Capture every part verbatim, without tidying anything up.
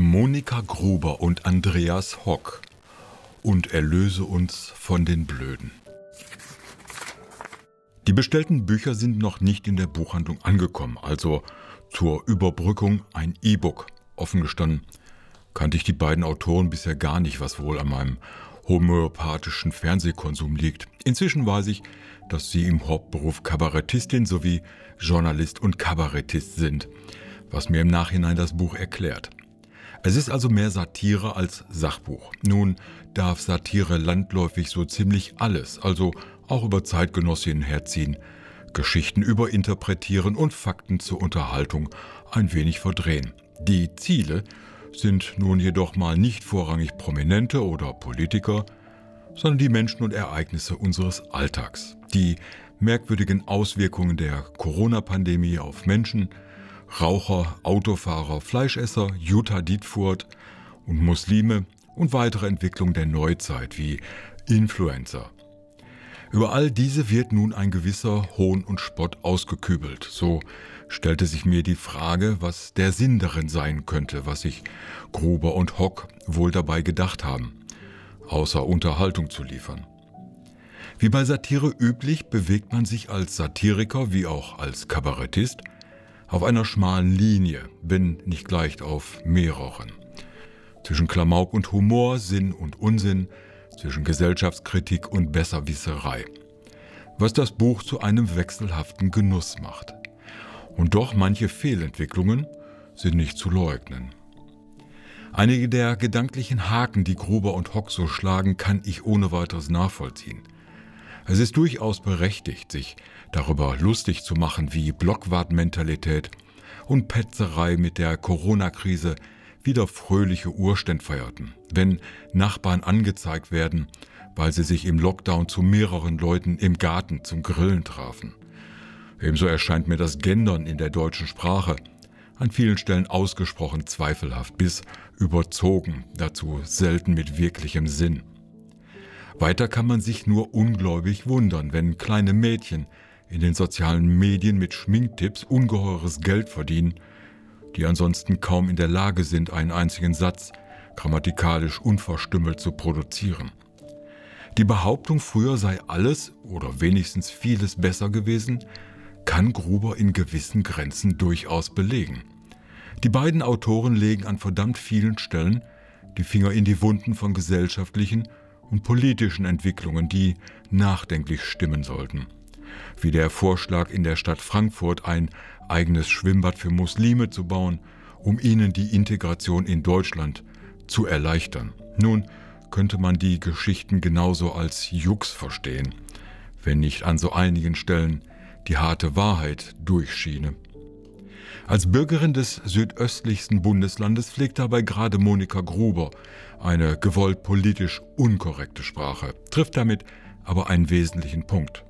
Monika Gruber und Andreas Hock und erlöse uns von den Blöden. Die bestellten Bücher sind noch nicht in der Buchhandlung angekommen, also zur Überbrückung ein E-Book. Offen gestanden kannte ich die beiden Autoren bisher gar nicht, was wohl an meinem homöopathischen Fernsehkonsum liegt. Inzwischen weiß ich, dass sie im Hauptberuf Kabarettistin sowie Journalist und Kabarettist sind, was mir im Nachhinein das Buch erklärt. Es ist also mehr Satire als Sachbuch. Nun darf Satire landläufig so ziemlich alles, also auch über Zeitgenossinnen herziehen, Geschichten überinterpretieren und Fakten zur Unterhaltung ein wenig verdrehen. Die Ziele sind nun jedoch mal nicht vorrangig Prominente oder Politiker, sondern die Menschen und Ereignisse unseres Alltags. Die merkwürdigen Auswirkungen der Corona-Pandemie auf Menschen, Raucher, Autofahrer, Fleischesser, Jutta Dietfurt und Muslime und weitere Entwicklungen der Neuzeit wie Influencer. Über all diese wird nun ein gewisser Hohn und Spott ausgekübelt. So stellte sich mir die Frage, was der Sinn darin sein könnte, was sich Gruber und Hock wohl dabei gedacht haben, außer Unterhaltung zu liefern. Wie bei Satire üblich, bewegt man sich als Satiriker wie auch als Kabarettist auf einer schmalen Linie, bin nicht gleich auf mehreren. Zwischen Klamauk und Humor, Sinn und Unsinn, zwischen Gesellschaftskritik und Besserwisserei. Was das Buch zu einem wechselhaften Genuss macht. Und doch manche Fehlentwicklungen sind nicht zu leugnen. Einige der gedanklichen Haken, die Gruber und Hock so schlagen, kann ich ohne weiteres nachvollziehen. Es ist durchaus berechtigt, sich darüber lustig zu machen, wie Blockwartmentalität und Petzerei mit der Corona-Krise wieder fröhliche Urstände feierten. Wenn Nachbarn angezeigt werden, weil sie sich im Lockdown zu mehreren Leuten im Garten zum Grillen trafen. Ebenso erscheint mir das Gendern in der deutschen Sprache an vielen Stellen ausgesprochen zweifelhaft bis überzogen, dazu selten mit wirklichem Sinn. Weiter kann man sich nur ungläubig wundern, wenn kleine Mädchen in den sozialen Medien mit Schminktipps ungeheures Geld verdienen, die ansonsten kaum in der Lage sind, einen einzigen Satz grammatikalisch unverstümmelt zu produzieren. Die Behauptung, früher sei alles oder wenigstens vieles besser gewesen, kann Gruber in gewissen Grenzen durchaus belegen. Die beiden Autoren legen an verdammt vielen Stellen die Finger in die Wunden von gesellschaftlichen und politischen Entwicklungen, die nachdenklich stimmen sollten. Wie der Vorschlag in der Stadt Frankfurt, ein eigenes Schwimmbad für Muslime zu bauen, um ihnen die Integration in Deutschland zu erleichtern. Nun könnte man die Geschichten genauso als Jux verstehen, wenn nicht an so einigen Stellen die harte Wahrheit durchschiene. Als Bürgerin des südöstlichsten Bundeslandes pflegt dabei gerade Monika Gruber eine gewollt politisch unkorrekte Sprache, trifft damit aber einen wesentlichen Punkt.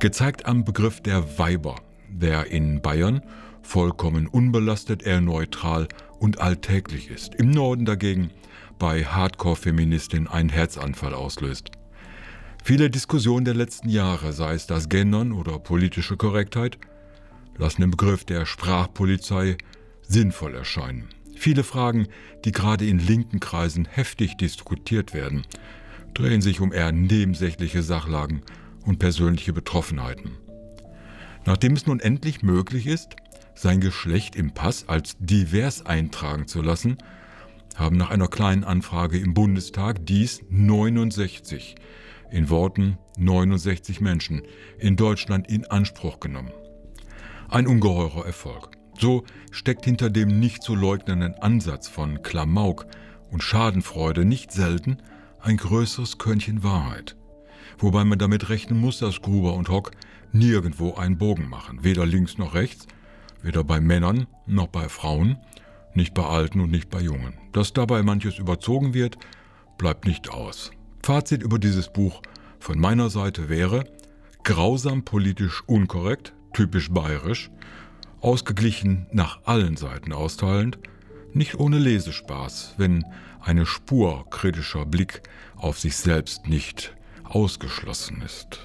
Gezeigt am Begriff der Weiber, der in Bayern vollkommen unbelastet, eher neutral und alltäglich ist. Im Norden dagegen bei Hardcore-Feministinnen einen Herzanfall auslöst. Viele Diskussionen der letzten Jahre, sei es das Gendern oder politische Korrektheit, lassen den Begriff der Sprachpolizei sinnvoll erscheinen. Viele Fragen, die gerade in linken Kreisen heftig diskutiert werden, drehen sich um eher nebensächliche Sachlagen und persönliche Betroffenheiten. Nachdem es nun endlich möglich ist, sein Geschlecht im Pass als divers eintragen zu lassen, haben nach einer kleinen Anfrage im Bundestag dies neunundsechzig, in Worten neunundsechzig Menschen, in Deutschland in Anspruch genommen. Ein ungeheurer Erfolg. So steckt hinter dem nicht zu leugnenden Ansatz von Klamauk und Schadenfreude nicht selten ein größeres Körnchen Wahrheit. Wobei man damit rechnen muss, dass Gruber und Hock nirgendwo einen Bogen machen. Weder links noch rechts, weder bei Männern noch bei Frauen, nicht bei Alten und nicht bei Jungen. Dass dabei manches überzogen wird, bleibt nicht aus. Fazit über dieses Buch von meiner Seite wäre: grausam politisch unkorrekt, typisch bayerisch, ausgeglichen nach allen Seiten austeilend, nicht ohne Lesespaß, wenn eine Spur kritischer Blick auf sich selbst nicht ausgeschlossen ist.